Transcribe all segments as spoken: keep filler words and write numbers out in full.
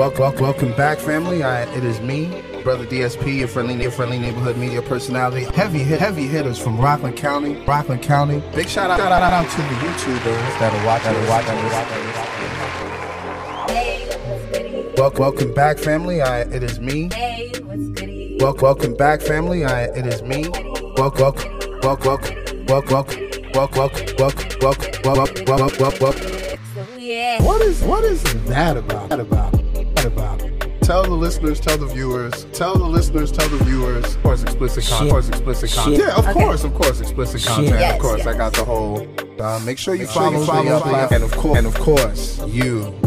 Welcome, welcome back, family. I, it is me, Brother D S P, your friendly, your friendly neighborhood media personality. Heavy, heavy hitters from Rockland County, Rockland County. Big shout out, shout out, shout out to the YouTubers that'll watch, that'll watch, that'll watch. Welcome, welcome back, family. I, it is me. Hey, what's goody? Welcome, welcome back, family. I, it is me. Welcome, welcome, welcome, welcome, welcome, welcome, welcome, welcome, welcome, welcome, welcome. What is, what is that about? That about? About it. Tell the listeners, tell the viewers, tell the listeners, tell the viewers. Of course, explicit content. Of course, explicit content. Yeah, of okay. course, of course, explicit content. Yes, of course, yes. I got the whole. Uh, make sure you make follow, sure you follow, follow, follow, and of course, and of course, you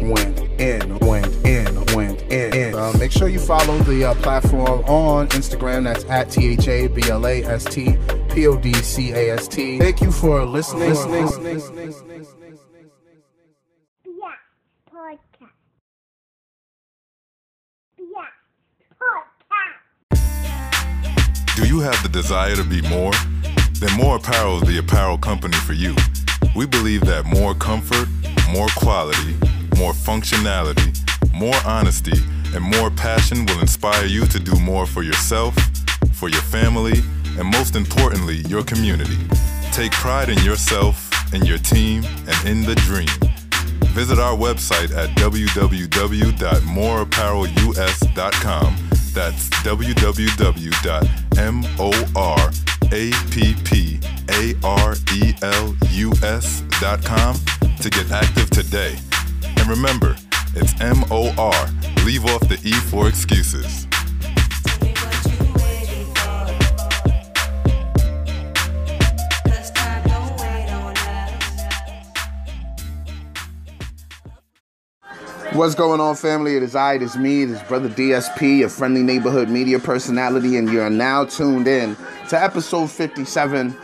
went in, went in, went in. Uh, make sure you follow the uh, platform on Instagram. That's at T H A B L A S T P O D C A S T. Thank you for listening. listening, listening, listening, listening. Do you have the desire to be more? Then More Apparel is the apparel company for you. We believe that more comfort, more quality, more functionality, more honesty, and more passion will inspire you to do more for yourself, for your family, and most importantly, your community. Take pride in yourself, in your team, and in the dream. Visit our website at w w w dot more apparel u s dot com. That's w w w dot more apparel u s dot com to get active today. And remember, it's M O R. Leave off the E for excuses. What's going on, family? It is I, it is me, it is Brother D S P, your friendly neighborhood media personality, and you are now tuned in to episode fifty-seven,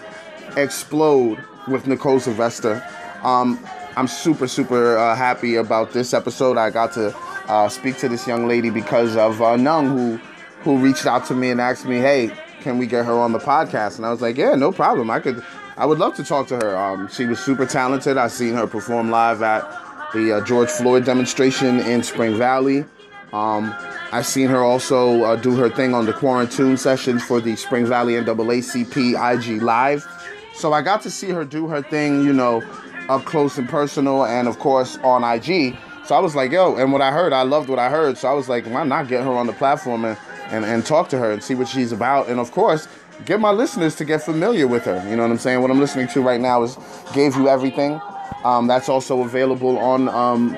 Explode, with Nicole Sylvester. Um, I'm super, super uh, happy about this episode. I got to uh, speak to this young lady because of uh, Nung, who, who reached out to me and asked me, hey, can we get her on the podcast? And I was like, yeah, no problem. I could, I would love to talk to her. Um, she was super talented. I've seen her perform live at the uh, George Floyd demonstration in Spring Valley. Um, I've seen her also uh, do her thing on the quarantine sessions for the Spring Valley N double A C P I G Live. So I got to see her do her thing, you know, up close and personal, and of course on I G. So I was like, yo, and what I heard, I loved what I heard. So I was like, why not get her on the platform and, and, and talk to her and see what she's about? And of course, get my listeners to get familiar with her. You know what I'm saying? What I'm listening to right now is Gave You Everything. Um, that's also available on um,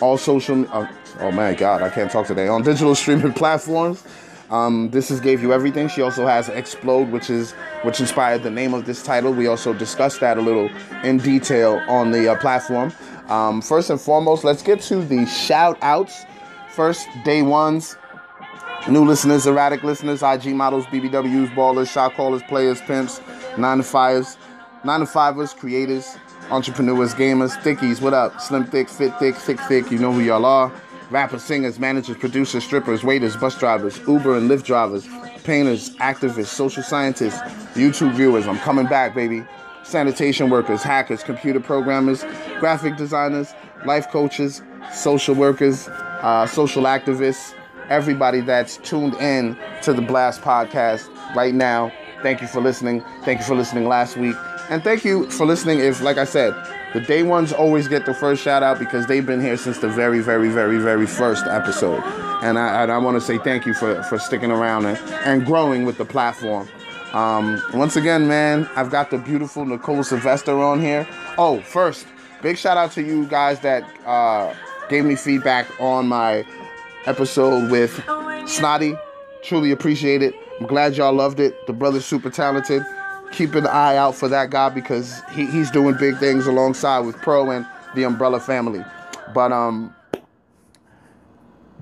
all social... Uh, oh, my God, I can't talk today. On digital streaming platforms. Um, this is Gave You Everything. She also has Explode, which is which inspired the name of this title. We also discussed that a little in detail on the uh, platform. Um, first and foremost, let's get to the shout-outs. First, day ones. New listeners, erratic listeners, I G models, B B Ws, ballers, shot callers, players, pimps, nine to fives, nine to fivers, creators, entrepreneurs, gamers, thickies, what up? Slim thick, fit thick, thick thick, you know who y'all are. Rappers, singers, managers, producers, strippers, waiters, bus drivers, Uber and Lyft drivers, painters, activists, social scientists, YouTube viewers, I'm coming back, baby. Sanitation workers, hackers, computer programmers, graphic designers, life coaches, social workers, uh, social activists, everybody that's tuned in to the Blast Podcast right now. Thank you for listening. Thank you for listening last week. And thank you for listening. If, like I said, the day ones always get the first shout out because they've been here since the very, very, very, very first episode. And I, and I want to say thank you for, for sticking around and, and growing with the platform. Um, once again, man, I've got the beautiful Nicole Sylvester on here. Oh, first, big shout out to you guys that uh, gave me feedback on my episode with Snotty. Truly appreciate it. I'm glad y'all loved it. The brother's super talented. Keep an eye out for that guy because he, he's doing big things alongside with Pro and the Umbrella Family. But um,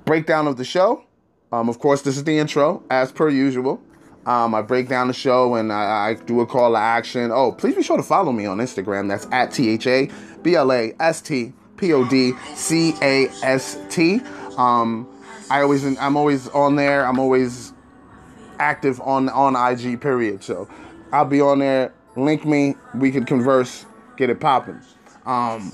breakdown of the show. Um, of course, this is the intro, as per usual. Um, I break down the show and I, I do a call to action. Oh, please be sure to follow me on Instagram. That's at T H A B L A S T P O D C A S T. Um, I always, I'm always on there. I'm always active on, on I G, period. So I'll be on there, link me, we can converse, get it poppin'. Um,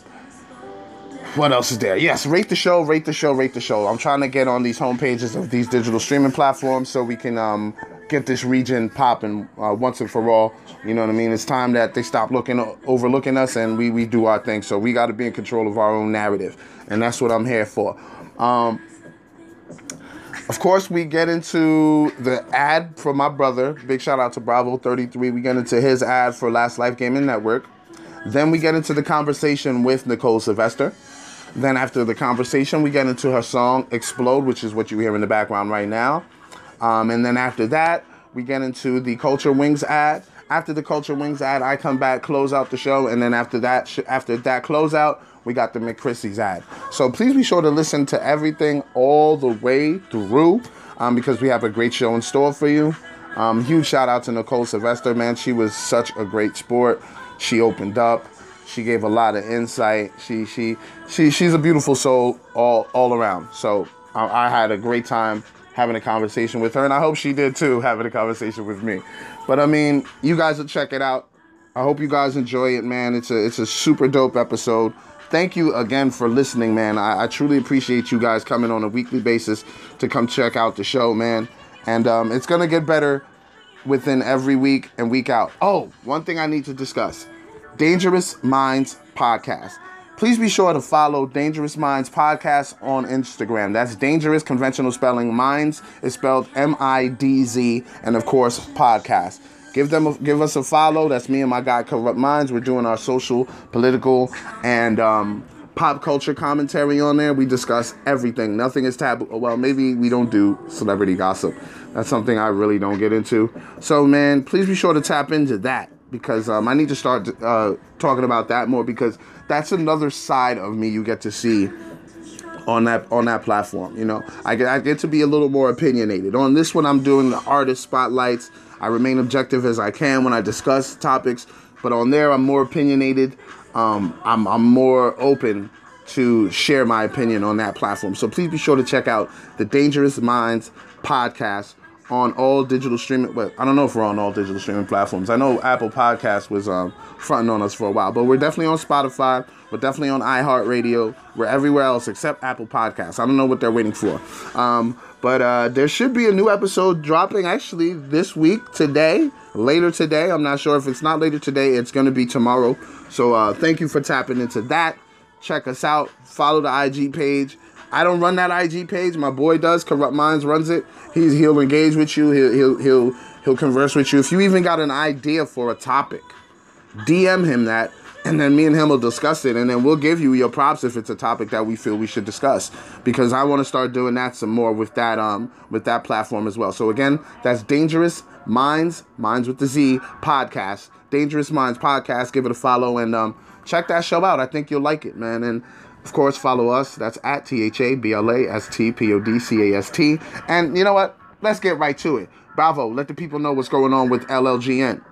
What else is there? Yes, rate the show, rate the show, rate the show. I'm trying to get on these homepages of these digital streaming platforms so we can um, get this region popping uh, once and for all. You know what I mean? It's time that they stop looking overlooking us and we, we do our thing. So we got to be in control of our own narrative. And that's what I'm here for. Um, of course, we get into the ad for my brother. Big shout out to Bravo thirty-three. We get into his ad for Last Life Gaming Network. Then we get into the conversation with Nicole Sylvester. Then after the conversation, we get into her song, Explode, which is what you hear in the background right now. Um, and then after that, we get into the Culture Wings ad. After the Culture Wings ad, I come back, close out the show. And then after that, sh- after that closeout, we got the McChrissy's ad. So please be sure to listen to everything all the way through um, because we have a great show in store for you. Um, huge shout out to Nicole Sylvester, man. She was such a great sport. She opened up. She gave a lot of insight. She she she she's a beautiful soul all all around. So I, I had a great time having a conversation with her, and I hope she did too, having a conversation with me. But I mean, you guys will check it out. I hope you guys enjoy it, man. It's a it's a super dope episode. Thank you again for listening, man. I, I truly appreciate you guys coming on a weekly basis to come check out the show, man. And um, it's gonna get better within every week and week out. Oh, one thing I need to discuss. Dangerous Minds Podcast. Please be sure to follow Dangerous Minds Podcast on Instagram. That's Dangerous, conventional spelling. Minds is spelled M I D Z, and of course, podcast. Give them, a, give us a follow. That's me and my guy, Corrupt Minds. We're doing our social, political, and um, pop culture commentary on there. We discuss everything. Nothing is taboo. Well, maybe we don't do celebrity gossip. That's something I really don't get into. So, man, please be sure to tap into that. Because um, I need to start uh, talking about that more, because that's another side of me you get to see on that on that platform. You know, I get I get to be a little more opinionated. On this one, I'm doing the artist spotlights. I remain objective as I can when I discuss topics, but on there, I'm more opinionated. Um, I'm I'm more open to share my opinion on that platform. So please be sure to check out the Dangerous Minds Podcast. On all digital streaming, well, I don't know if we're on all digital streaming platforms. I know Apple Podcasts was um, fronting on us for a while, but we're definitely on Spotify. We're definitely on iHeartRadio. We're everywhere else except Apple Podcasts. I don't know what they're waiting for. Um, but uh, there should be a new episode dropping actually this week, today, later today. I'm not sure if it's not later today. It's going to be tomorrow. So uh, thank you for tapping into that. Check us out. Follow the I G page. I don't run that I G page. My boy does. Corrupt Minds runs it. He's he'll engage with you. He'll he'll he'll he'll converse with you. If you even got an idea for a topic, D M him that, and then me and him will discuss it, and then we'll give you your props if it's a topic that we feel we should discuss. Because I want to start doing that some more with that um with that platform as well. So again, that's Dangerous Minds, Minds with the Z podcast. Dangerous Minds Podcast. Give it a follow and um check that show out. I think you'll like it, man. And of course, follow us. That's at T H A B L A S T P O D C A S T. And you know what? Let's get right to it. Bravo, let the people know what's going on with L L G N.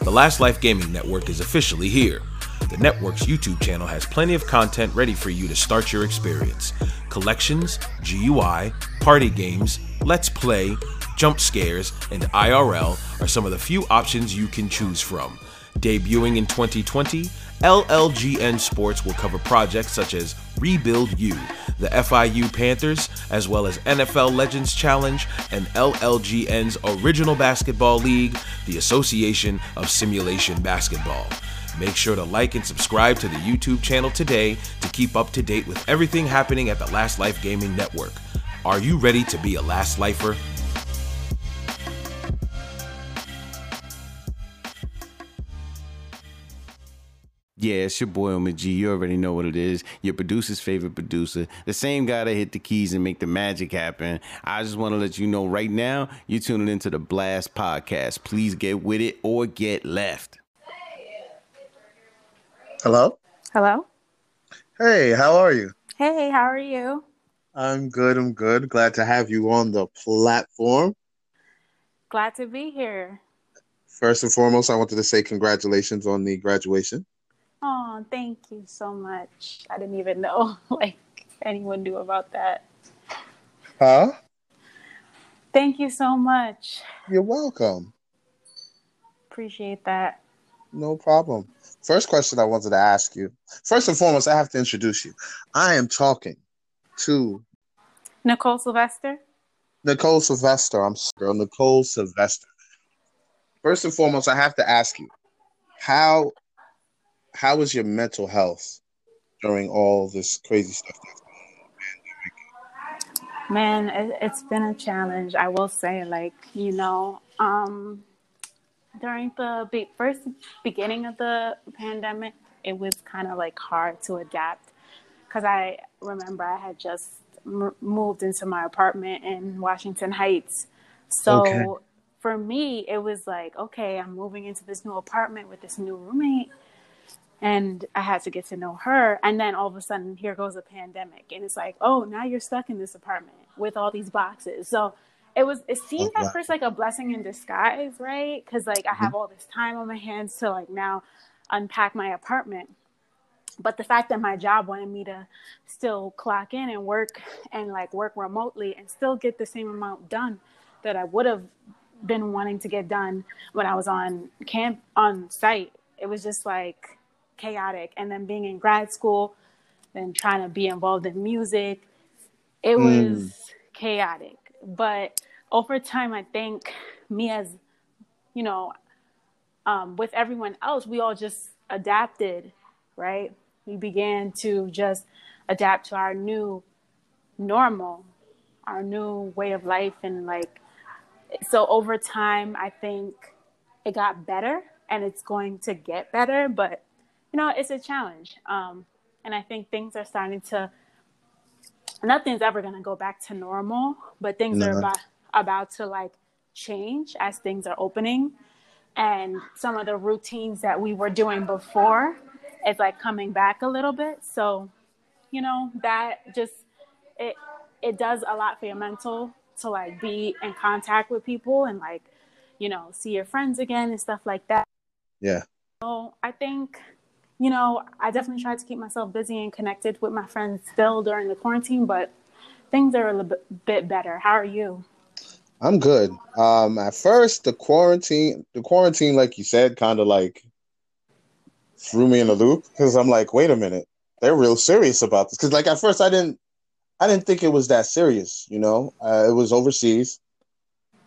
The Last Life Gaming Network is officially here. The network's YouTube channel has plenty of content ready for you to start your experience. Collections, G U I, party games, let's play, jump scares, and I R L are some of the few options you can choose from. Debuting in twenty twenty, L L G N Sports will cover projects such as Rebuild U, the F I U Panthers, as well as N F L Legends Challenge and L L G N's Original Basketball League, the Association of Simulation Basketball. Make sure to like and subscribe to the YouTube channel today to keep up to date with everything happening at the Last Life Gaming Network. Are you ready to be a Last Lifer? Yeah, it's your boy Oma G. You already know what it is. Your producer's favorite producer. The same guy that hit the keys and make the magic happen. I just want to let you know right now, you're tuning into the Blast Podcast. Please get with it or get left. Hello? Hello? Hey, how are you? Hey, how are you? I'm good, I'm good. Glad to have you on the platform. Glad to be here. First and foremost, I wanted to say congratulations on the graduation. Oh, thank you so much. I didn't even know like anyone knew about that. Huh? Thank you so much. You're welcome. Appreciate that. No problem. First question I wanted to ask you. First and foremost, I have to introduce you. I am talking to... Nicole Sylvester? Nicole Sylvester. I'm sorry, Nicole Sylvester. First and foremost, I have to ask you, how how is your mental health during all this crazy stuff that's going on? Man, it, it's been a challenge, I will say. Like, you know, um, during the be- first beginning of the pandemic, it was kind of like hard to adapt because I remember I had just m- moved into my apartment in Washington Heights. So okay. For me, it was like, okay, I'm moving into this new apartment with this new roommate. And I had to get to know her. And then all of a sudden, here goes a pandemic. And it's like, oh, now you're stuck in this apartment with all these boxes. So it was, it seemed oh, wow. at first like a blessing in disguise, right? Because like I have all this time on my hands to like now unpack my apartment. But the fact that my job wanted me to still clock in and work and like work remotely and still get the same amount done that I would have been wanting to get done when I was on camp, on site, it was just like chaotic. And then being in grad school, then trying to be involved in music, it mm. was chaotic. But over time, I think me as, you know, um, with everyone else, we all just adapted, right? We began to just adapt to our new normal, our new way of life. And like, so over time, I think it got better and it's going to get better, but you know, it's a challenge. Um, and I think things are starting to, nothing's ever going to go back to normal, but things no. are about, about to like change as things are opening. And some of the routines that we were doing before, it's like coming back a little bit. So, you know, that just, it, it does a lot for your mental to like be in contact with people and like, you know, see your friends again and stuff like that. Yeah. So I think, you know, I definitely tried to keep myself busy and connected with my friends still during the quarantine, but things are a little bit better. How are you? I'm good. Um, at first, the quarantine, the quarantine, like you said, kind of like threw me in a loop because I'm like, wait a minute, they're real serious about this. Because like at first, I didn't, I didn't think it was that serious. You know, uh, it was overseas.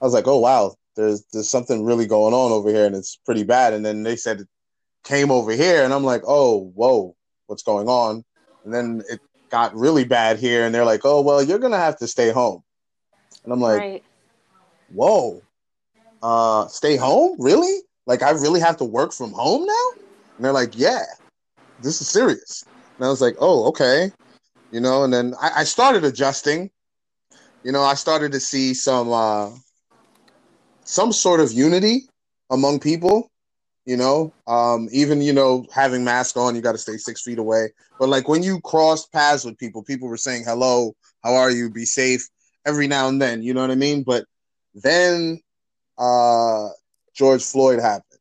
I was like, oh wow, there's there's something really going on over here, and it's pretty bad. And then they said came over here and I'm like, oh, whoa, what's going on? And then it got really bad here and they're like, oh, well, you're going to have to stay home. And I'm like, right. whoa, uh, stay home? Really? Like, I really have to work from home now? And they're like, yeah, this is serious. And I was like, oh, okay. You know, and then I, I started adjusting. You know, I started to see some, uh, some sort of unity among people. You know, um, even, you know, having masks on, you got to stay six feet away. But like when you cross paths with people, people were saying, hello, how are you? Be safe every now and then. You know what I mean? But then uh, George Floyd happened.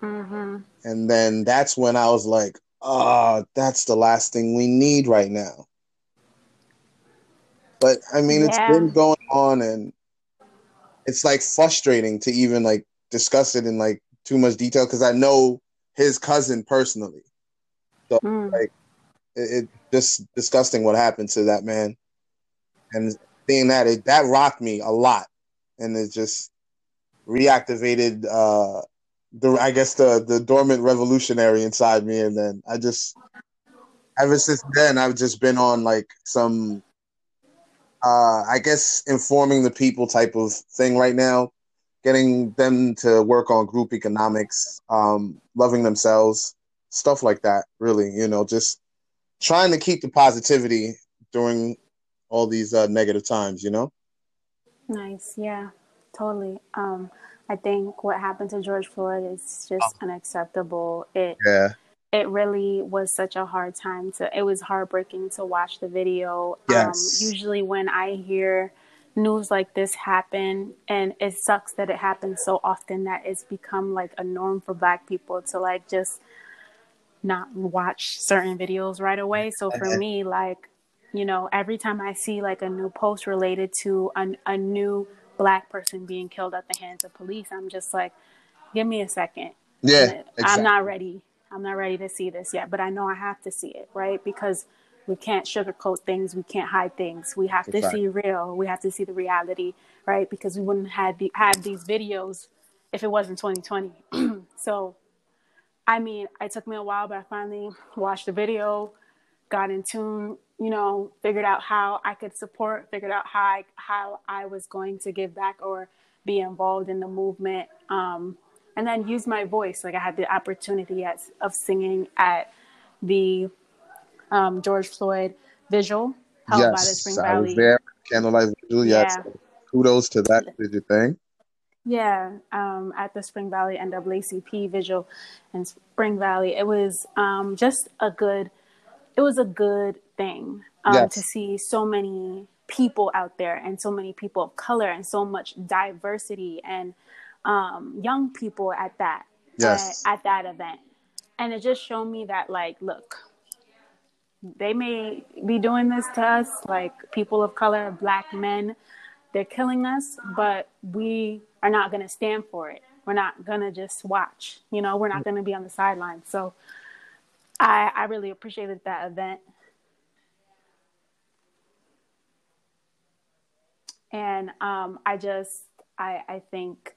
Mm-hmm. And then that's when I was like, oh, that's the last thing we need right now. But I mean, yeah. it's been going on and it's like frustrating to even like discuss it in like too much detail because I know his cousin personally. So mm. like it, it just disgusting what happened to that man. And seeing that it that rocked me a lot. And it just reactivated uh the I guess the the dormant revolutionary inside me. And then I just ever since then I've just been on like some uh I guess informing the people type of thing right now. Getting them to work on group economics, um, loving themselves, stuff like that, really, you know, just trying to keep the positivity during all these uh, negative times, you know? Nice. Yeah, totally. Um, I think what happened to George Floyd is just oh. unacceptable. It, yeah. it really was such a hard time to, it was heartbreaking to watch the video. Yes. Um, usually when I hear news like this happen, and it sucks that it happens so often that it's become like a norm for Black people to like just not watch certain videos right away. So for me, like you know, every time I see like a new post related to an, a new Black person being killed at the hands of police, I'm just like, give me a second. Yeah, exactly. I'm not ready. I'm not ready to see this yet, but I know I have to see it, right? Because we can't sugarcoat things. We can't hide things. We have to see real. We have to see the reality, right? Because we wouldn't have the, have these videos if it wasn't twenty twenty. So, I mean, it took me a while, but I finally watched the video, got in tune, you know, figured out how I could support, figured out how I, how I was going to give back or be involved in the movement. Um, and then use my voice. Like I had the opportunity at, of singing at the um, George Floyd vigil held yes, by the Spring Valley. I was there, Candlelight Vigil, yes. Yeah. Kudos to that vigil thing. Yeah, um, at the Spring Valley N double A C P vigil in Spring Valley. It was um, just a good, it was a good thing um, yes. to see so many people out there and so many people of color and so much diversity and um, young people at that, yes. at, at that event. And it just showed me that, like, look, they may be doing this to us, like people of color, Black men, they're killing us, but we are not going to stand for it. We're not going to just watch, you know, we're not going to be on the sidelines. So I, I really appreciated that event. And um, I just, I, I think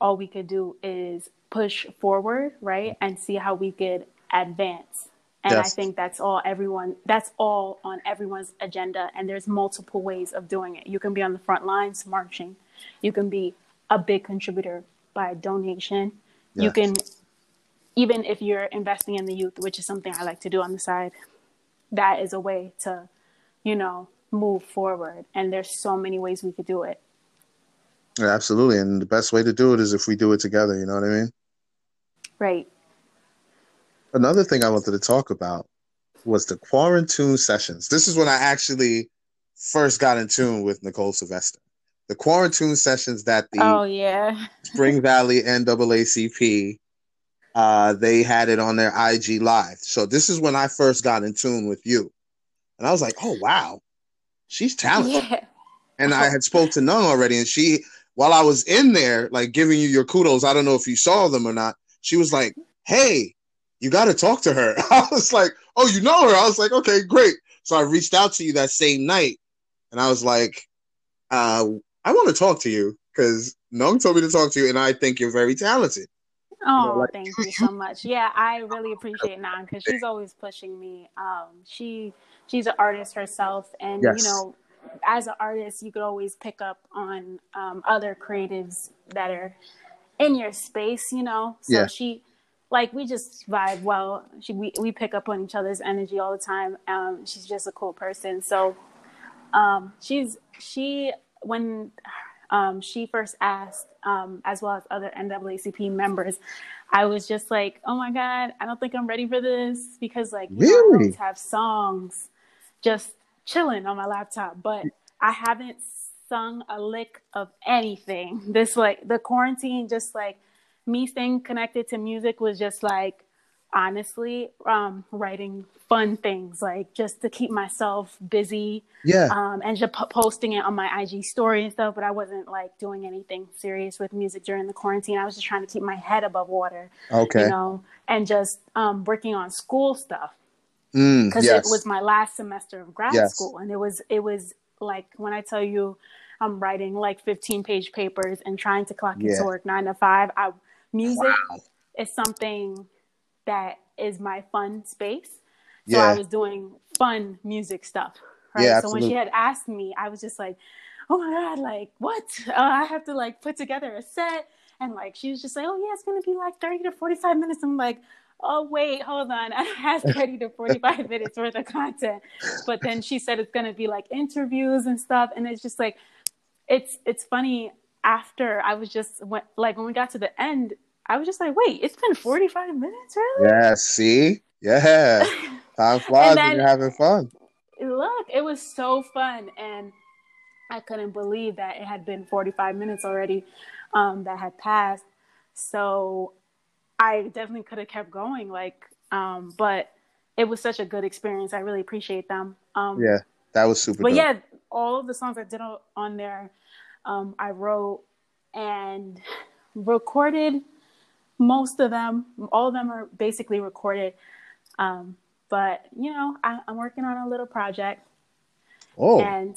all we could do is push forward, right? And see how we could advance. And yes. I think that's all everyone, that's all on everyone's agenda. And there's multiple ways of doing it. You can be on the front lines marching. You can be a big contributor by donation. Yes. You can, even if you're investing in the youth, which is something I like to do on the side, that is a way to, you know, move forward. And there's so many ways we could do it. Yeah, absolutely. And the best way to do it is if we do it together. You know what I mean? Right. Another thing I wanted to talk about was the quarantine sessions. This is when I actually first got in tune with Nicole Sylvester. The quarantine sessions that the oh, yeah. Spring Valley N double A C P, uh, they had it on their I G Live. So this is when I first got in tune with you. And I was like, oh, wow, she's talented. Yeah. And I had spoke to Nung already. And she, while I was in there, like giving you your kudos, I don't know if you saw them or not. She was like, hey, you got to talk to her. I was like, oh, you know her. I was like, okay, great. So I reached out to you that same night. And I was like, uh, I want to talk to you because Nung told me to talk to you. And I think you're very talented. Oh, you know, like, thank you so much. Yeah, I really appreciate Nung because she's always pushing me. Um, she She's an artist herself. And, yes. you know, as an artist, you could always pick up on um, other creatives that are in your space, you know. So yeah. she... Like, we just vibe well. She, we, we pick up on each other's energy all the time. Um, she's just a cool person. So um, she's she, when um, she first asked, um, as well as other N double A C P members, I was just like, oh, my God, I don't think I'm ready for this. Because, like, you really? know, I always have songs just chilling on my laptop. But I haven't sung a lick of anything. This, like, the quarantine just, like, me staying connected to music was just like, honestly, um, writing fun things, like just to keep myself busy. Yeah. Um, and just p- posting it on my I G story and stuff. But I wasn't like doing anything serious with music during the quarantine. I was just trying to keep my head above water. Okay. You know, and just um, working on school stuff because mm, yes. it was my last semester of grad yes. school, and it was it was like when I tell you, I'm writing like fifteen page papers and trying to clock into yeah. work nine to five. I Music wow. is something that is my fun space. So yeah. I was doing fun music stuff. Right. Yeah, so when she had asked me, I was just like, oh my God, like what? Uh, I have to like put together a set. And like, she was just like, oh yeah, it's going to be like thirty to forty-five minutes. I'm like, oh wait, hold on. I have thirty to forty-five minutes worth of content. But then she said, it's going to be like interviews and stuff. And it's just like, it's, it's funny. After I was just went, like when we got to the end, I was just like, wait, it's been forty-five minutes, really? Yeah, see? Yeah. Time flies when you're having fun. Look, it was so fun. And I couldn't believe that it had been forty-five minutes already um, that had passed. So I definitely could have kept going. Like, um, but it was such a good experience. I really appreciate them. Um, yeah, that was super But dope. Yeah, all of the songs I did on, on there, um, I wrote and recorded most of them. All of them are basically recorded. Um, but, you know, I, I'm working on a little project. Oh. And,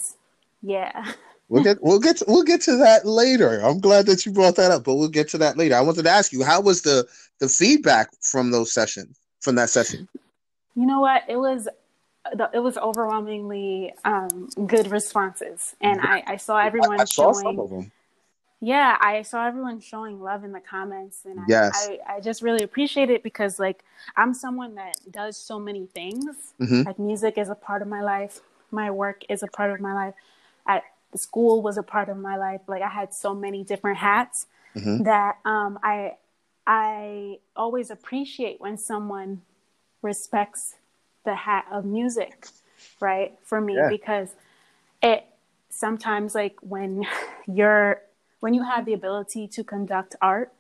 yeah. We'll get we'll get to, we'll get to that later. I'm glad that you brought that up, but we'll get to that later. I wanted to ask you, how was the the feedback from those sessions from that session? You know what? It was it was overwhelmingly um, good responses, and I, I saw everyone I, I saw showing. Some of them. Yeah, I saw everyone showing love in the comments, and I, yes. I I just really appreciate it because, like, I'm someone that does so many things. Mm-hmm. Like, music is a part of my life. My work is a part of my life. I School was a part of my life. Like, I had so many different hats mm-hmm. that um, I I always appreciate when someone respects the hat of music, right? For me, yeah. because it sometimes, like, when you're when you have the ability to conduct art,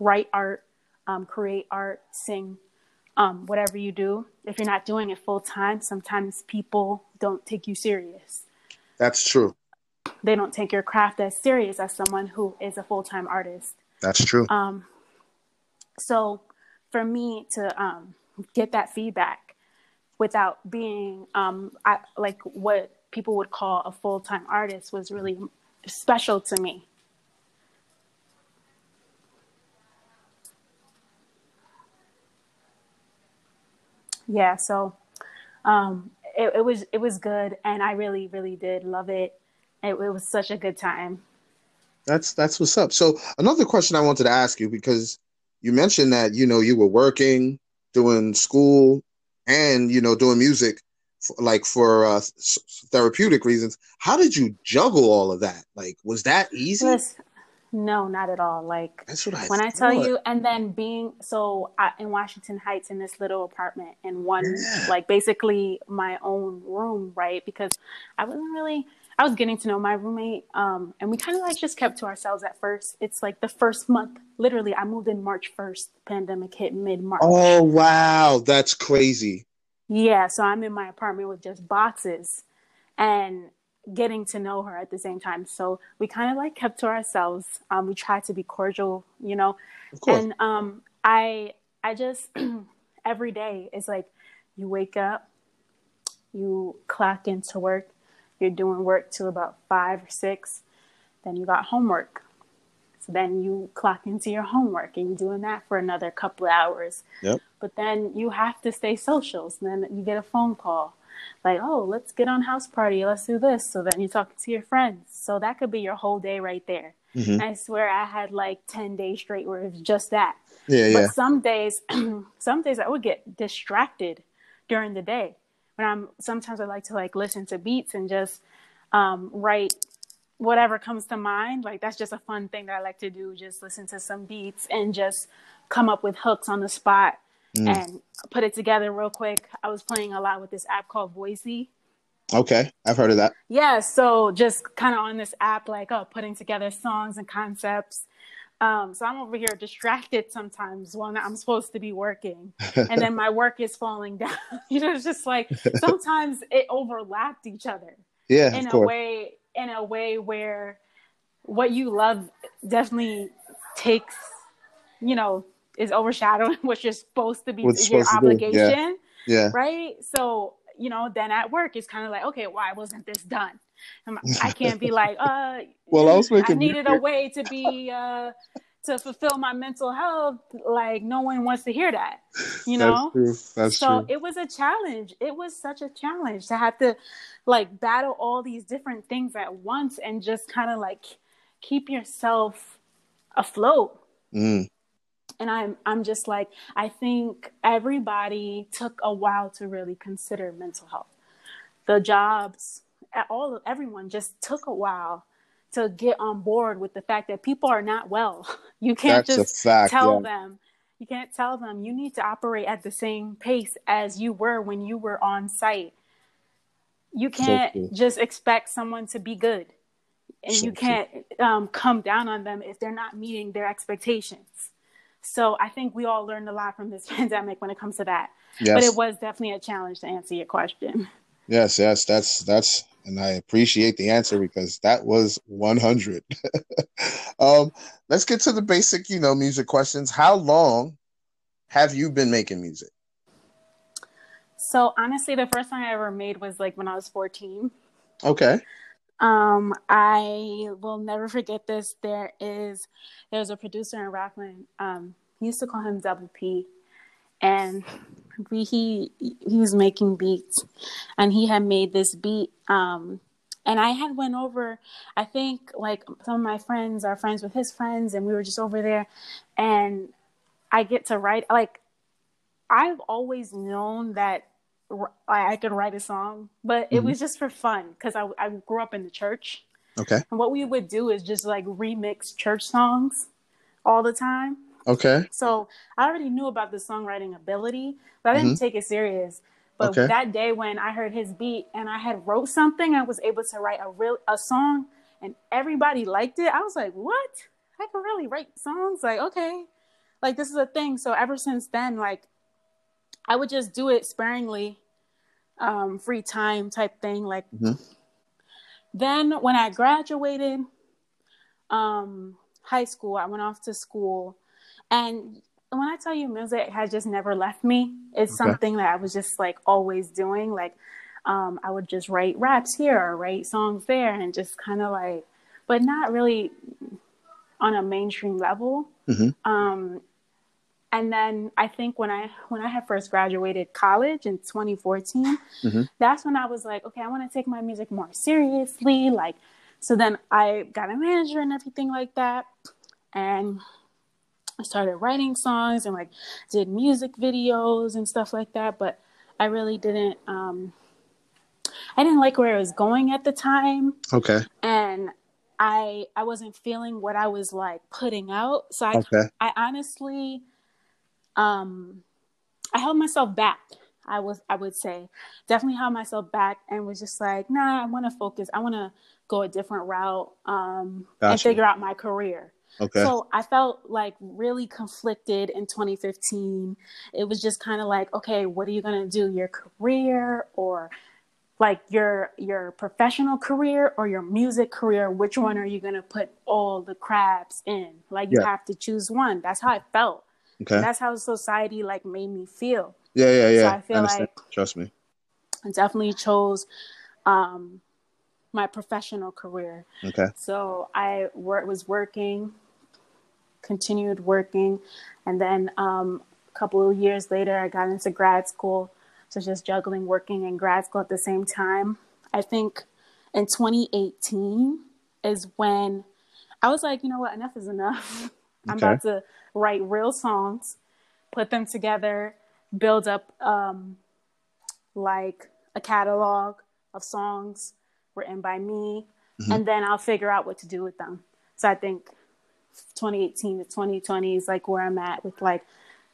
write art, um, create art, sing, um, whatever you do, if you're not doing it full time, sometimes people don't take you serious. That's true. They don't take your craft as serious as someone who is a full-time artist. That's true. Um, so for me to um, get that feedback without being um, I, like what people would call a full-time artist was really special to me. Yeah, so um, it, it was it was good, and I really, really did love it. It, it was such a good time. That's that's what's up. So another question I wanted to ask you, because you mentioned that, you know, you were working, doing school, and, you know, doing music, for, like, for uh, therapeutic reasons. How did you juggle all of that? Like, was that easy? Listen, no, not at all. Like, that's what I when thought. I tell you, and then being, so I, in Washington Heights in this little apartment in one, yeah. like, basically my own room, right? Because I wasn't really... I was getting to know my roommate, um, and we kind of like just kept to ourselves at first. It's like the first month, literally. I moved in March first. Pandemic hit mid-March. Oh wow, that's crazy. Yeah, so I'm in my apartment with just boxes, and getting to know her at the same time. So we kind of like kept to ourselves. Um, we tried to be cordial, you know. Of course. And um, I, I just every day it's like you wake up, you clock into work. You're doing work till about five or six, then you got homework. So then you clock into your homework and you're doing that for another couple of hours. Yep. But then you have to stay social. So then you get a phone call like, oh, let's get on house party. Let's do this. So then you talk to your friends. So that could be your whole day right there. Mm-hmm. I swear I had like ten days straight where it was just that. Yeah, but yeah. some days, some days I would get distracted during the day. When I'm sometimes I like to like listen to beats and just um, write whatever comes to mind. Like that's just a fun thing that I like to do. Just listen to some beats and just come up with hooks on the spot mm. and put it together real quick. I was playing a lot with this app called Voicy. Okay, I've heard of that. Yeah, so just kind of on this app, like oh, putting together songs and concepts. Um, so I'm over here distracted sometimes when I'm supposed to be working and then my work is falling down. You know, it's just like sometimes it overlapped each other. Yeah, in of a course. way, in a way where what you love definitely takes, you know, is overshadowing what you're supposed to be, What's your obligation. Yeah. yeah. Right. So, you know, then at work, it's kind of like, okay, why wasn't this done? I can't be like, uh, well, I, was I needed music. a way to be, uh, to fulfill my mental health. Like no one wants to hear that, you know? That's true. That's so true. It was a challenge. It was such a challenge to have to like battle all these different things at once and just kind of like keep yourself afloat. Mm. And I'm, I'm just like, I think everybody took a while to really consider mental health, the jobs, At all everyone just took a while to get on board with the fact that people are not well. You can't That's just a fact, tell yeah. them. You can't tell them you need to operate at the same pace as you were when you were on site. You can't so just expect someone to be good, and so you can't um, come down on them if they're not meeting their expectations. So I think we all learned a lot from this pandemic when it comes to that. Yes. But it was definitely a challenge, to answer your question. Yes, yes, that's that's, and I appreciate the answer, because that was one hundred. um, let's get to the basic, you know, music questions. How long have you been making music? So honestly, the first song I ever made was like when I was fourteen. Okay. Um, I will never forget this. There is, there was a producer in Rockland. Um, we used to call him Double P, and we, he, he was making beats, and he had made this beat. Um, and I had went over, I think like some of my friends are friends with his friends, and we were just over there, and I get to write, like, I've always known that I could write a song, but it mm-hmm. was just for fun, because I, I grew up in the church. Okay. And what we would do is just like remix church songs all the time. Okay. So I already knew about the songwriting ability, but I didn't mm-hmm. take it serious. But okay. that day when I heard his beat and I had wrote something, I was able to write a real a song, and everybody liked it. I was like, what? I can really write songs? Like, okay. Like, this is a thing. So ever since then, like, I would just do it sparingly, um, free time type thing. Like, mm-hmm. then when I graduated um, high school, I went off to school, and when I tell you, music has just never left me. It's okay. something that I was just like always doing. Like, um, I would just write raps here or write songs there, and just kind of like, but not really on a mainstream level. Mm-hmm. Um, And then I think when I when I had first graduated college in twenty fourteen, mm-hmm. that's when I was like, okay, I want to take my music more seriously. Like, so then I got a manager and everything like that, and I started writing songs and like did music videos and stuff like that. But I really didn't, um, I didn't like where it was going at the time. Okay. And I I wasn't feeling what I was like putting out. So I okay. I honestly. Um, I held myself back. I was, I would say, definitely held myself back, and was just like, nah, I want to focus. I want to go a different route, um, gotcha. and figure out my career. Okay. So I felt like really conflicted in twenty fifteen. It was just kind of like, okay, what are you gonna do? Your career, or like your your professional career, or your music career? Which one are you gonna put all the crabs in? Like, you yeah. have to choose one. That's how I felt. Okay. That's how society like made me feel. Yeah, yeah, yeah. So I feel I understand. Like, trust me, I definitely chose um, my professional career. Okay. So I wor- was working, continued working, and then um, a couple of years later, I got into grad school. So just juggling working and grad school at the same time. I think in twenty eighteen is when I was like, you know what, enough is enough. I'm okay. about to write real songs, put them together, build up um, like a catalog of songs written by me, mm-hmm. and then I'll figure out what to do with them. So I think twenty eighteen to twenty twenty is like where I'm at with like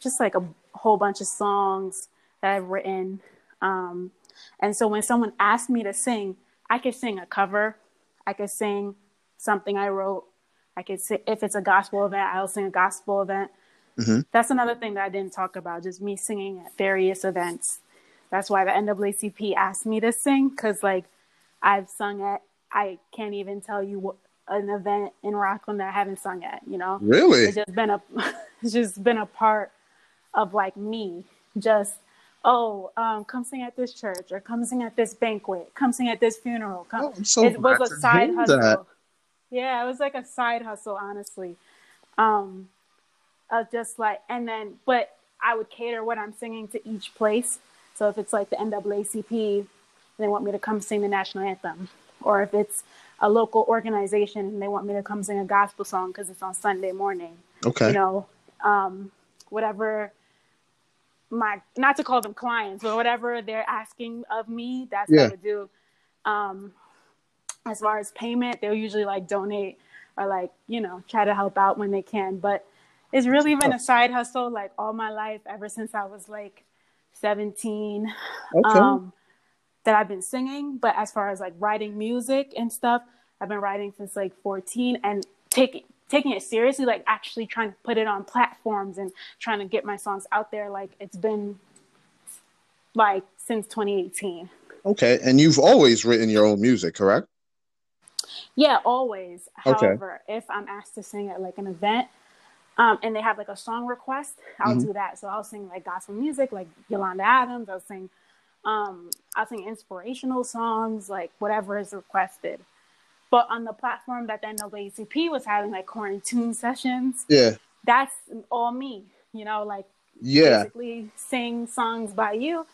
just like a whole bunch of songs that I've written. Um, and so when someone asked me to sing, I could sing a cover, I could sing something I wrote. I could say, if it's a gospel event, I'll sing a gospel event. Mm-hmm. That's another thing that I didn't talk about, just me singing at various events. That's why the N double A C P asked me to sing, because like I've sung at, I can't even tell you what, an event in Rockland that I haven't sung at, you know? Really? It's just been a, it's just been a part of like me, just, oh, um, come sing at this church, or come sing at this banquet, come sing at this funeral. Come. Oh, I'm so it glad was a side hustle. That. Yeah, it was like a side hustle, honestly. Um, of just like, and then, but I would cater what I'm singing to each place. So if it's like the N double A C P, they want me to come sing the national anthem. Or if it's a local organization and they want me to come sing a gospel song because it's on Sunday morning. Okay. You know, um, whatever my, not to call them clients, but whatever they're asking of me, that's yeah. what I would do. Um, As far as payment, they'll usually like donate or like, you know, try to help out when they can. But it's really been a side hustle like all my life, ever since I was like seventeen, okay. um, that I've been singing. But as far as like writing music and stuff, I've been writing since like fourteen and taking taking it seriously, like actually trying to put it on platforms and trying to get my songs out there. Like it's been like since twenty eighteen. Okay. And you've always written your own music, correct? Yeah, always. Okay. However, if I'm asked to sing at like an event, um, and they have like a song request, I'll mm-hmm. do that. So I'll sing like gospel music, like Yolanda Adams. I'll sing, um, I'll sing inspirational songs, like whatever is requested. But on the platform that the N double A C P was having, like quarantine sessions, yeah, that's all me. You know, like yeah. basically sing songs by you.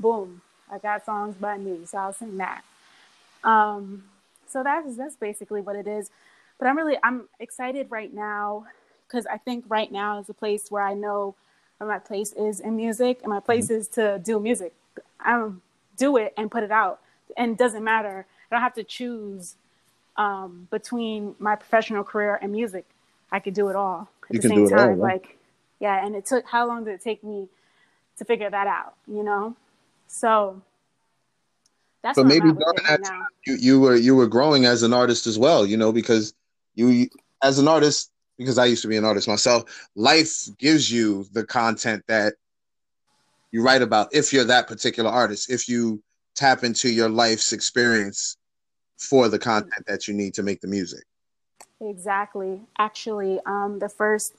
Boom, I got songs by me, so I'll sing that. Um. So that's that's basically what it is, but I'm really I'm excited right now because I think right now is a place where I know where my place is in music, and my place mm-hmm. is to do music. I do it and put it out, and it doesn't matter. I don't have to choose um, between my professional career and music. I could do it all at you the same time. All, right? Like yeah, and it took how long did it take me to figure that out? You know, so. That's but maybe during that time, you, you were you were growing as an artist as well, you know, because you as an artist, because I used to be an artist myself, life gives you the content that you write about if you're that particular artist, if you tap into your life's experience for the content that you need to make the music. Exactly. Actually, um, the first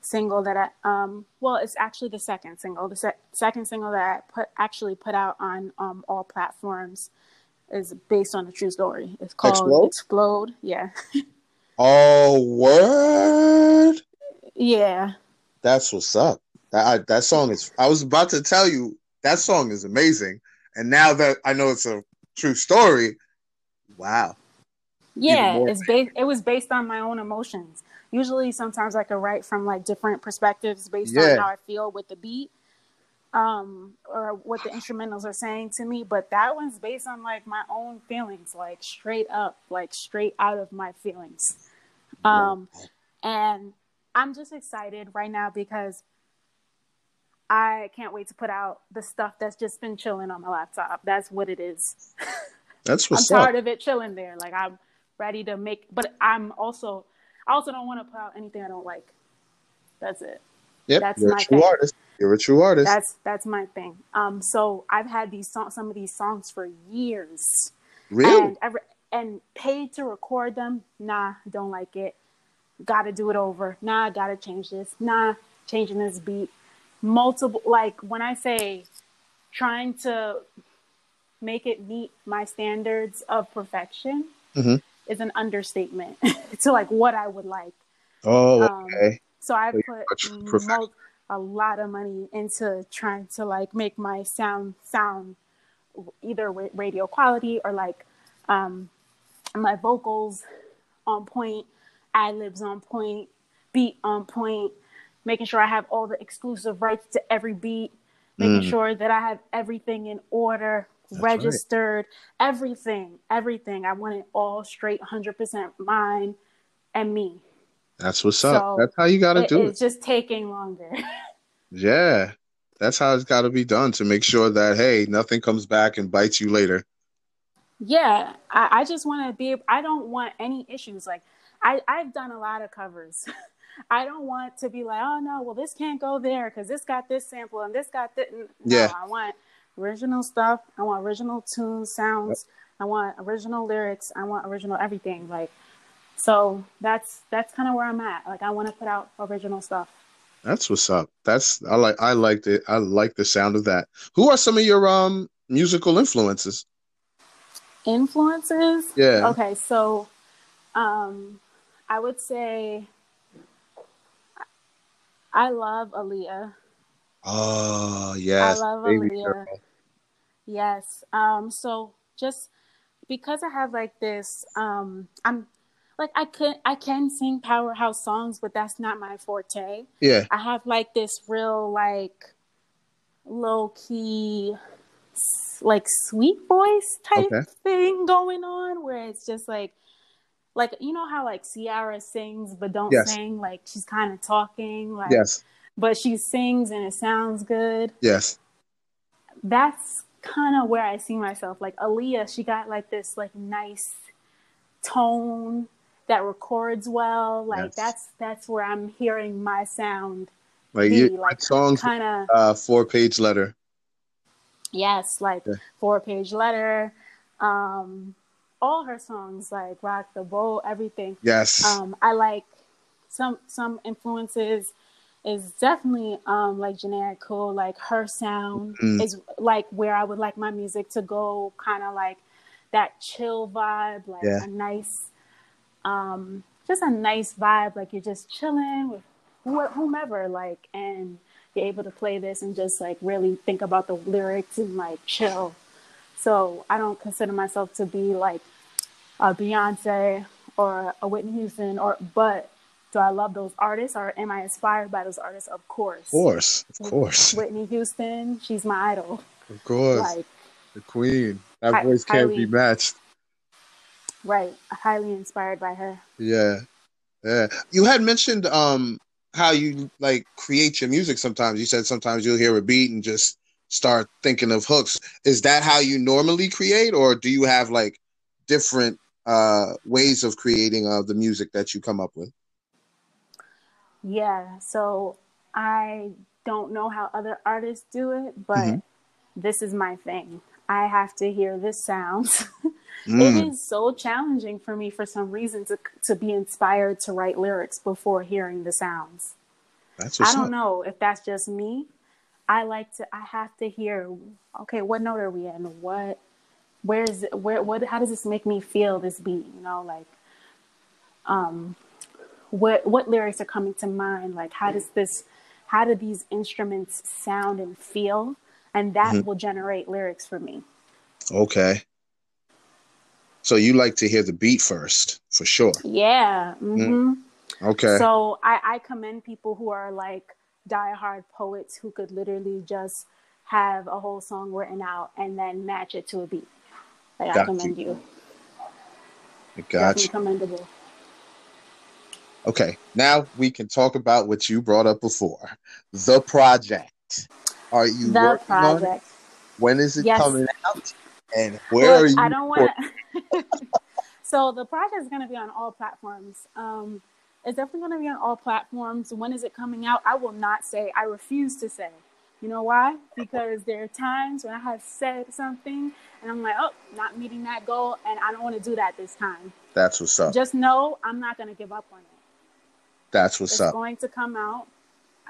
single that I, um, well, it's actually the second single. The se- second single that I put actually put out on um, all platforms is based on a true story. It's called Explode. Explode. Yeah. Oh, word. Yeah. That's what's up. That I, that song is. I was about to tell you that song is amazing, and now that I know it's a true story, wow. Yeah, it's based. It was based on my own emotions. Usually, sometimes I could write from like different perspectives based yeah. on how I feel with the beat, um, or what the instrumentals are saying to me. But that one's based on like my own feelings, like straight up, like straight out of my feelings. Um, and I'm just excited right now because I can't wait to put out the stuff that's just been chilling on my laptop. That's what it is. That's what's I'm tired up. Of it chilling there. Like I'm ready to make, but I'm also. I also don't want to put out anything I don't like. That's it. Yep, that's you're my a true thing. Artist. You're a true artist. That's that's my thing. Um, so I've had these song, some of these songs for years. Really? And, I re- and paid to record them. Nah, don't like it. Got to do it over. Nah, got to change this. Nah, changing this beat. Multiple, like when I say trying to make it meet my standards of perfection. Mm-hmm. Is an understatement to like what I would like. Oh, okay. Um, so I so put mo- a lot of money into trying to like make my sound sound either with radio quality or like um, my vocals on point, ad-libs on point, beat on point, making sure I have all the exclusive rights to every beat, making mm. sure that I have everything in order. That's registered, right. everything, everything. I want it all straight, one hundred percent mine and me. That's what's so up. That's how you got to do it. It's just taking longer. Yeah. That's how it's got to be done to make sure that, hey, nothing comes back and bites you later. Yeah. I, I just want to be, I don't want any issues. Like I, I've done a lot of covers. I don't want to be like, oh no, well this can't go there because this got this sample and this got this. No, yeah. I want original stuff. I want original tunes, sounds. I want original lyrics. I want original everything. Like, so that's that's kind of where I'm at. Like, I want to put out original stuff. That's what's up. That's I like. I liked it. I like the sound of that. Who are some of your um musical influences? Influences? Yeah. Okay, so, um, I would say I love Aaliyah. Oh, yes. I love Baby Aaliyah. Girl. Yes. Um, so just because I have like this, um, I'm like, I could, I can sing powerhouse songs, but that's not my forte. Yeah. I have like this real, like low key, like sweet voice type okay. thing going on where it's just like, like, you know how like Ciara sings, but don't yes. sing, like she's kind of talking like, yes. but she sings and it sounds good. Yes. That's kind of where I see myself. Like Aaliyah, she got like this like nice tone that records well. Like yes. that's that's where I'm hearing my sound. Like, you, like songs, kind of uh, Four Page Letter. Yes, like yeah. Four Page Letter. Um, all her songs, like Rock the Boat, everything. Yes. Um, I like some some influences. Is definitely um, like generic cool, like her sound mm-hmm. is like where I would like my music to go, kind of like that chill vibe, like yeah. a nice, um, just a nice vibe, like you're just chilling with wh- whomever, like, and you're able to play this and just like really think about the lyrics and like chill. So I don't consider myself to be like a Beyonce or a Whitney Houston, or but. Do I love those artists, or am I inspired by those artists? Of course. Of course. Of course. Whitney Houston, she's my idol. Of course. Like, the queen. That hi- voice can't highly, be matched. Right. Highly inspired by her. Yeah. Yeah. You had mentioned um, how you like create your music sometimes. You said sometimes you'll hear a beat and just start thinking of hooks. Is that how you normally create, or do you have like different uh, ways of creating uh, the music that you come up with? Yeah, so I don't know how other artists do it, but mm-hmm. this is my thing. I have to hear this sound. mm. It is so challenging for me for some reason to to be inspired to write lyrics before hearing the sounds. That's I don't up. know if that's just me. I like to. I have to hear. Okay, what note are we in? What? Where is? It, where? What? How does this make me feel? This beat, you know, like, um. What what lyrics are coming to mind? Like, how does this, how do these instruments sound and feel? And that mm-hmm. will generate lyrics for me. Okay. So you like to hear the beat first, for sure. Yeah. Mm-hmm. Mm. Okay. So I, I commend people who are like diehard poets who could literally just have a whole song written out and then match it to a beat. Like, got I commend you. you. I got Definitely you. Commendable. Okay, now we can talk about what you brought up before. The project. Are you the working project. on it? When is it yes. coming out? And where Look, are you? I don't want to... So the project is going to be on all platforms. Um, it's definitely going to be on all platforms. When is it coming out? I will not say. I refuse to say. You know why? Because there are times when I have said something and I'm like, oh, not meeting that goal, and I don't want to do that this time. That's what's up. Just know I'm not going to give up on it. That's what's it's up. It's going to come out.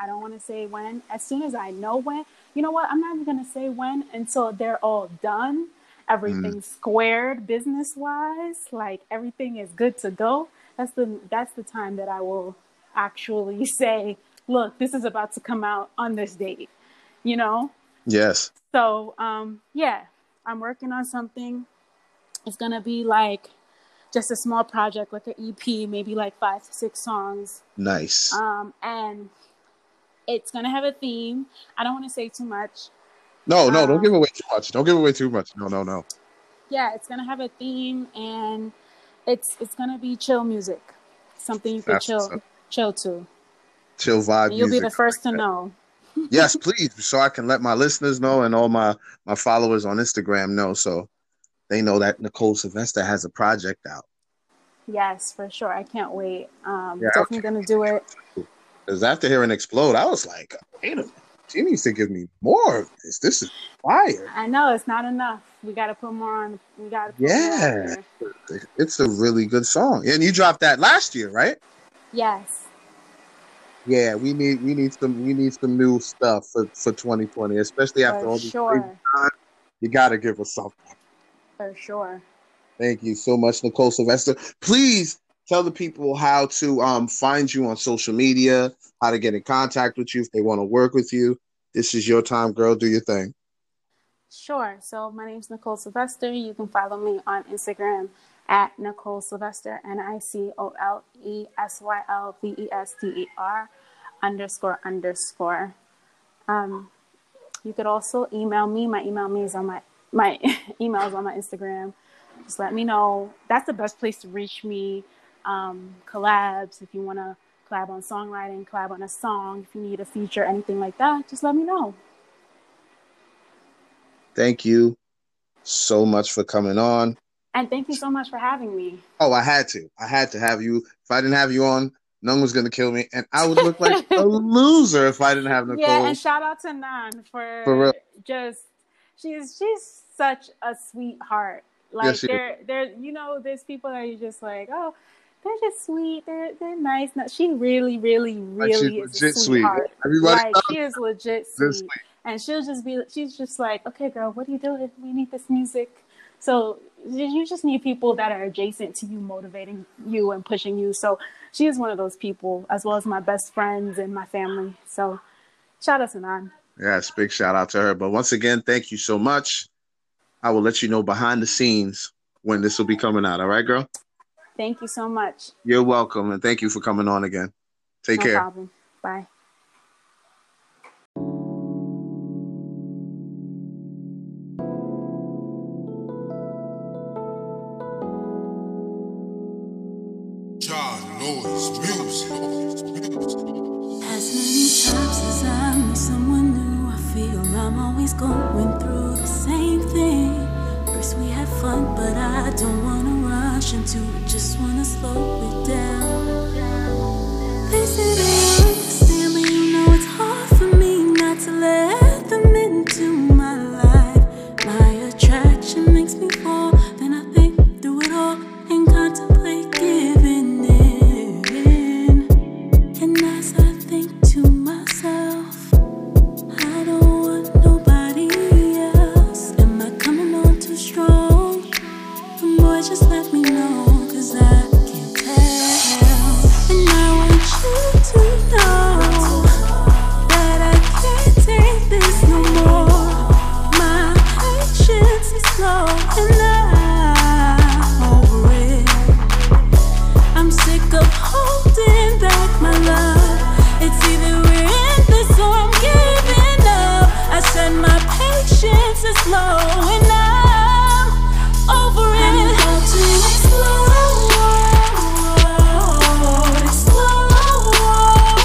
I don't want to say when. As soon as I know when, you know what? I'm not even going to say when until they're all done. Everything's mm. squared business-wise. Like, everything is good to go. That's the that's the time that I will actually say, look, this is about to come out on this date. You know? Yes. So, um, yeah, I'm working on something. It's going to be like... just a small project, like an E P, maybe like five to six songs. Nice. Um, and it's gonna have a theme. I don't want to say too much. No, no, um, don't give away too much. Don't give away too much. No, no, no. Yeah, it's gonna have a theme, and it's it's gonna be chill music, something you can That's chill awesome. chill to, chill vibe. And you'll music be the first like to that. know. Yes, please, so I can let my listeners know and all my my followers on Instagram know. So. They know that Nicole Sylvester has a project out. Yes, for sure. I can't wait. Um, yeah, definitely okay. gonna do it. Because after hearing "Explode," I was like, "Wait a minute, she needs to give me more of this. This is fire." I know it's not enough. We got to put more on. We got to. Put yeah, more on it's a really good song, and you dropped that last year, right? Yes. Yeah, we need we need some we need some new stuff for, for twenty twenty, especially after for all these sure. time. You got to give us something. For sure. Thank you so much, Nicole Sylvester. Please tell the people how to um, find you on social media, how to get in contact with you if they want to work with you. This is your time, girl. Do your thing. Sure. So my name's Nicole Sylvester. You can follow me on Instagram at Nicole Sylvester, N I C O L E S Y L V E S T E R underscore underscore. Um, you could also email me. My email me is on my My email's on my Instagram. Just let me know. That's the best place to reach me. Um, collabs, if you want to collab on songwriting, collab on a song, if you need a feature, anything like that, just let me know. Thank you so much for coming on. And thank you so much for having me. Oh, I had to. I had to have you. If I didn't have you on, Nung was going to kill me. And I would look like a loser if I didn't have Nicole. Yeah, and shout out to Nung for, for real. just, she's she's such a sweetheart. Like, yes, they're, they're, you know, there's people that you're just like, oh, they're just sweet. They're, they're nice. No, she really, really, really like is legit a sweetheart. Sweet. Like, she is legit sweet. sweet. And she'll just be, she's just like, okay, girl, what are you doing? We need this music. So you just need people that are adjacent to you, motivating you and pushing you. So she is one of those people, as well as my best friends and my family. So shout out to Nung. Yes, big shout out to her. But once again, thank you so much. I will let you know behind the scenes when this will be coming out. All right, girl? Thank you so much. You're welcome. And thank you for coming on again. Take no care. No problem. Bye. I'm always going through the same thing. First we had fun, but I don't wanna rush into it. Just wanna slow it down. They say they understand, but you know it's hard for me not to let them into my life. My attraction makes me fall, then I think through it all and contemplate giving in. And as I think to myself, I don't want nobody else. Am I coming on too strong? The boy just let me know, cause I can't tell. And I want you to know that I can't take this no more. My patience is slow and I'm over it. I'm sick of holding back my love. It's either we're in this or I'm giving. I said my patience is low and I'm over it. I'm about to explode, explode.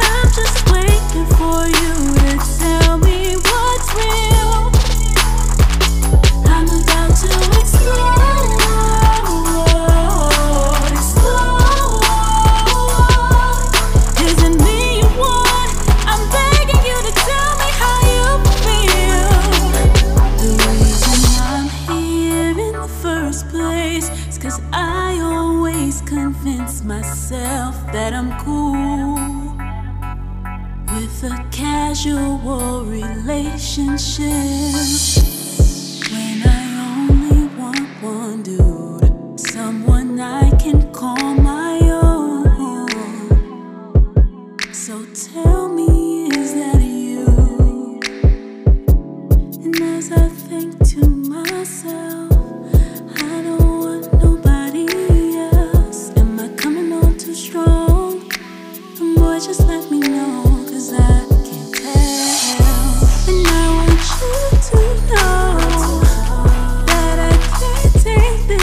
I'm just waiting for you to tell me what's real. I'm about to explode, explode. Isn't me you want? I'm begging you to tell me. Cause I always convince myself that I'm cool with a casual relationship, when I only want one dude, someone I can call my own. So tell me, is that you? And as I think to myself, I don't want nobody else. Am I coming on too strong? The boy just let me know, cause I can't tell. And I want you to know that I can't take this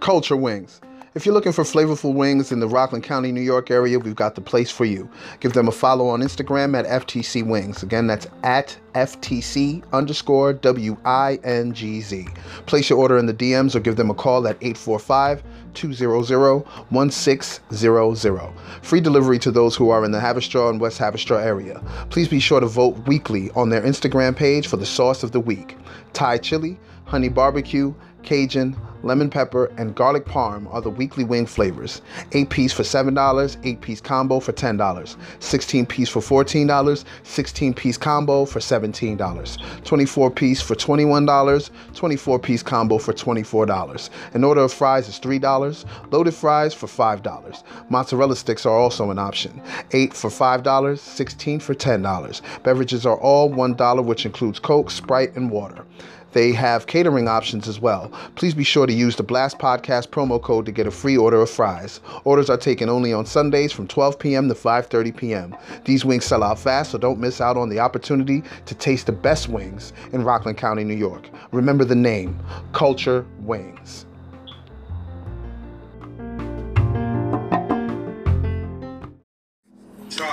Culture Wings. If you're looking for flavorful wings in the Rockland County, New York area, we've got the place for you. Give them a follow on Instagram at F T C Wings. Again, that's at F T C underscore W I N G Z. Place your order in the D Ms or give them a call at eight four five, two hundred, sixteen hundred. Free delivery to those who are in the Haverstraw and West Haverstraw area. Please be sure to vote weekly on their Instagram page for the sauce of the week. Thai chili, honey barbecue, Cajun, lemon pepper, and garlic parm are the weekly wing flavors. eight piece for seven dollars, eight piece combo for ten dollars, sixteen piece for fourteen dollars, sixteen piece combo for seventeen dollars, twenty-four piece for twenty-one dollars, twenty-four piece combo for twenty-four dollars. An order of fries is three dollars, loaded fries for five dollars. Mozzarella sticks are also an option. eight for five dollars, sixteen for ten dollars. Beverages are all one dollar, which includes Coke, Sprite, and water. They have catering options as well. Please be sure to use the Blast Podcast promo code to get a free order of fries. Orders are taken only on Sundays from twelve p m to five thirty p m These wings sell out fast, so don't miss out on the opportunity to taste the best wings in Rockland County, New York. Remember the name, Culture Wings.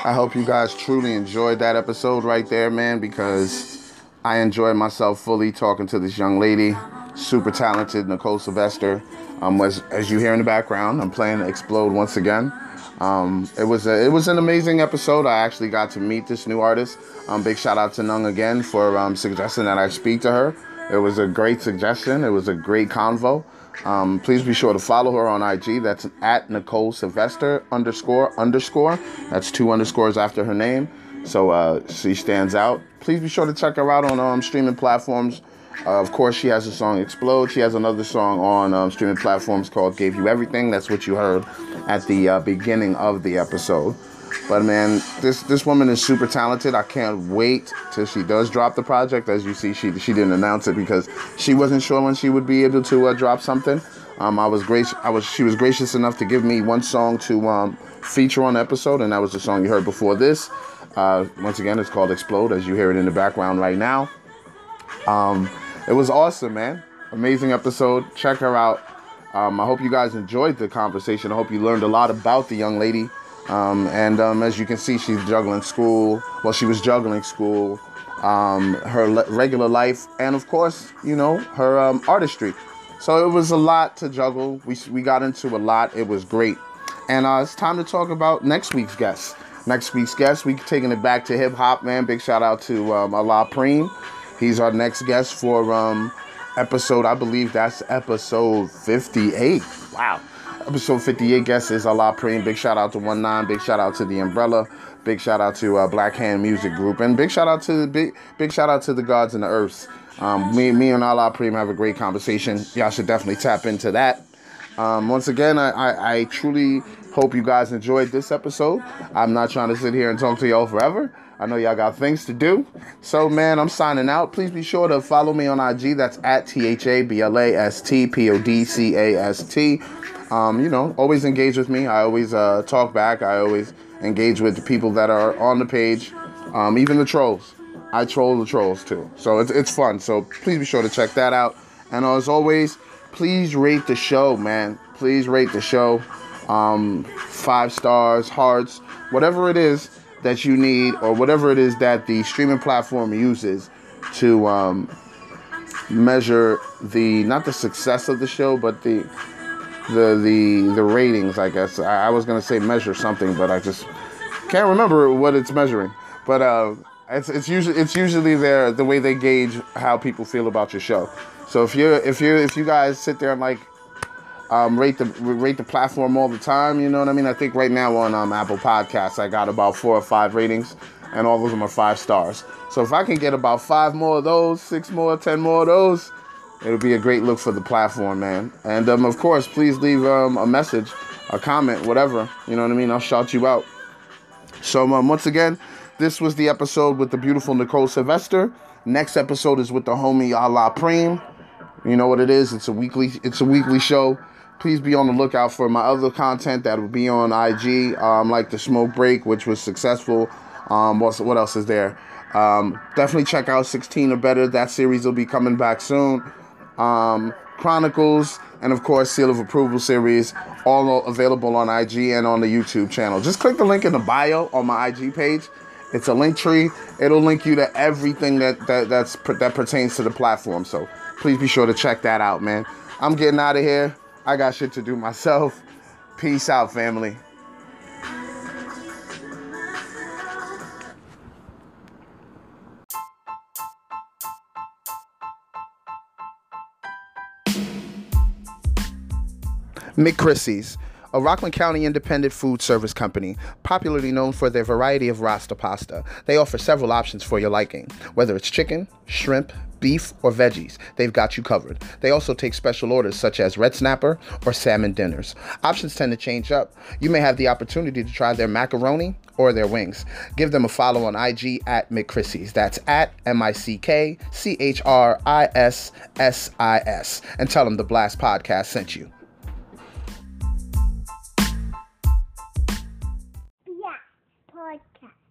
I hope you guys truly enjoyed that episode right there, man, because I enjoyed myself fully talking to this young lady, super talented, Nicole Sylvester. Um, as, as you hear in the background, I'm playing Explode once again. Um, it was a, it was an amazing episode. I actually got to meet this new artist. Um, big shout out to Nung again for um, suggesting that I speak to her. It was a great suggestion. It was a great convo. Um, please be sure to follow her on I G. That's at Nicole Sylvester underscore underscore. That's two underscores after her name. So uh, she stands out. Please be sure to check her out on um, streaming platforms. Uh, of course, she has a song, Explode. She has another song on um, streaming platforms called Gave You Everything. That's what you heard at the uh, beginning of the episode. But, man, this, this woman is super talented. I can't wait till she does drop the project. As you see, she she didn't announce it because she wasn't sure when she would be able to uh, drop something. Um, I was grac- I was she was gracious enough to give me one song to um, feature on the episode, and that was the song you heard before this. Uh, once again, it's called Explode, as you hear it in the background right now. Um, it was awesome, man. Amazing episode. Check her out. Um, I hope you guys enjoyed the conversation. I hope you learned a lot about the young lady. Um, and um, as you can see, she's juggling school. Well, she was juggling school, um, her le- regular life, and of course, you know, her um, artistry. So it was a lot to juggle. We, we got into a lot. It was great. And uh, it's time to talk about next week's guest. Next week's guest, we're taking it back to hip-hop, man. Big shout-out to um, Alaa Prem. He's our next guest for um, episode, I believe that's episode fifty-eight. Wow. Episode fifty-eight guest is Alaa Prem. Big shout-out to One Nine. Big shout-out to The Umbrella. Big shout-out to uh, Black Hand Music Group. And big shout-out to big, big shout-out to the gods and the earths. Um, me, me and Alaa Prem have a great conversation. Y'all should definitely tap into that. Um, once again, I, I, I truly hope you guys enjoyed this episode. I'm not trying to sit here and talk to y'all forever. I know y'all got things to do. So, man, I'm signing out. Please be sure to follow me on I G. That's at T H A B L A S T P O D C A S T. Um, you know, always engage with me. I always uh, talk back. I always engage with the people that are on the page, um, even the trolls. I troll the trolls, too. So it's, it's fun. So please be sure to check that out. And as always, please rate the show, man. Please rate the show. Um, five stars, hearts, whatever it is that you need, or whatever it is that the streaming platform uses to um, measure the, not the success of the show, but the the the the ratings, I guess. I, I was gonna say measure something, but I just can't remember what it's measuring. But uh, it's it's usually it's usually their the way they gauge how people feel about your show. So if you if you if you guys sit there and like um, rate the rate the platform all the time, you know what I mean? I think right now on um, Apple Podcasts, I got about four or five ratings, and all of them are five stars. So if I can get about five more of those, six more, ten more of those, it'll be a great look for the platform, man. And um, of course, please leave um, a message, a comment, whatever. You know what I mean? I'll shout you out. So um, once again, this was the episode with the beautiful Nicole Sylvester. Next episode is with the homie Alaa Prem. You know what it is? It's a weekly. It's a weekly show. Please be on the lookout for my other content that will be on I G, um, like the Smoke Break, which was successful. Um, what what else is there? Um, definitely check out sixteen or Better. That series will be coming back soon. Um, Chronicles, and of course Seal of Approval series, all available on I G and on the YouTube channel. Just click the link in the bio on my I G page. It's a link tree. It'll link you to everything that, that that's that pertains to the platform. So please be sure to check that out, man. I'm getting out of here. I got shit to do myself. Peace out, family. McChrissy's, a Rockland County independent food service company, popularly known for their variety of Rasta pasta. They offer several options for your liking. Whether it's chicken, shrimp, beef, or veggies, they've got you covered. They also take special orders such as red snapper or salmon dinners. Options tend to change up. You may have the opportunity to try their macaroni or their wings. Give them a follow on I G at McChrissy's. That's at M I C K C H R I S S I S. And tell them the Blast Podcast sent you. Podcast.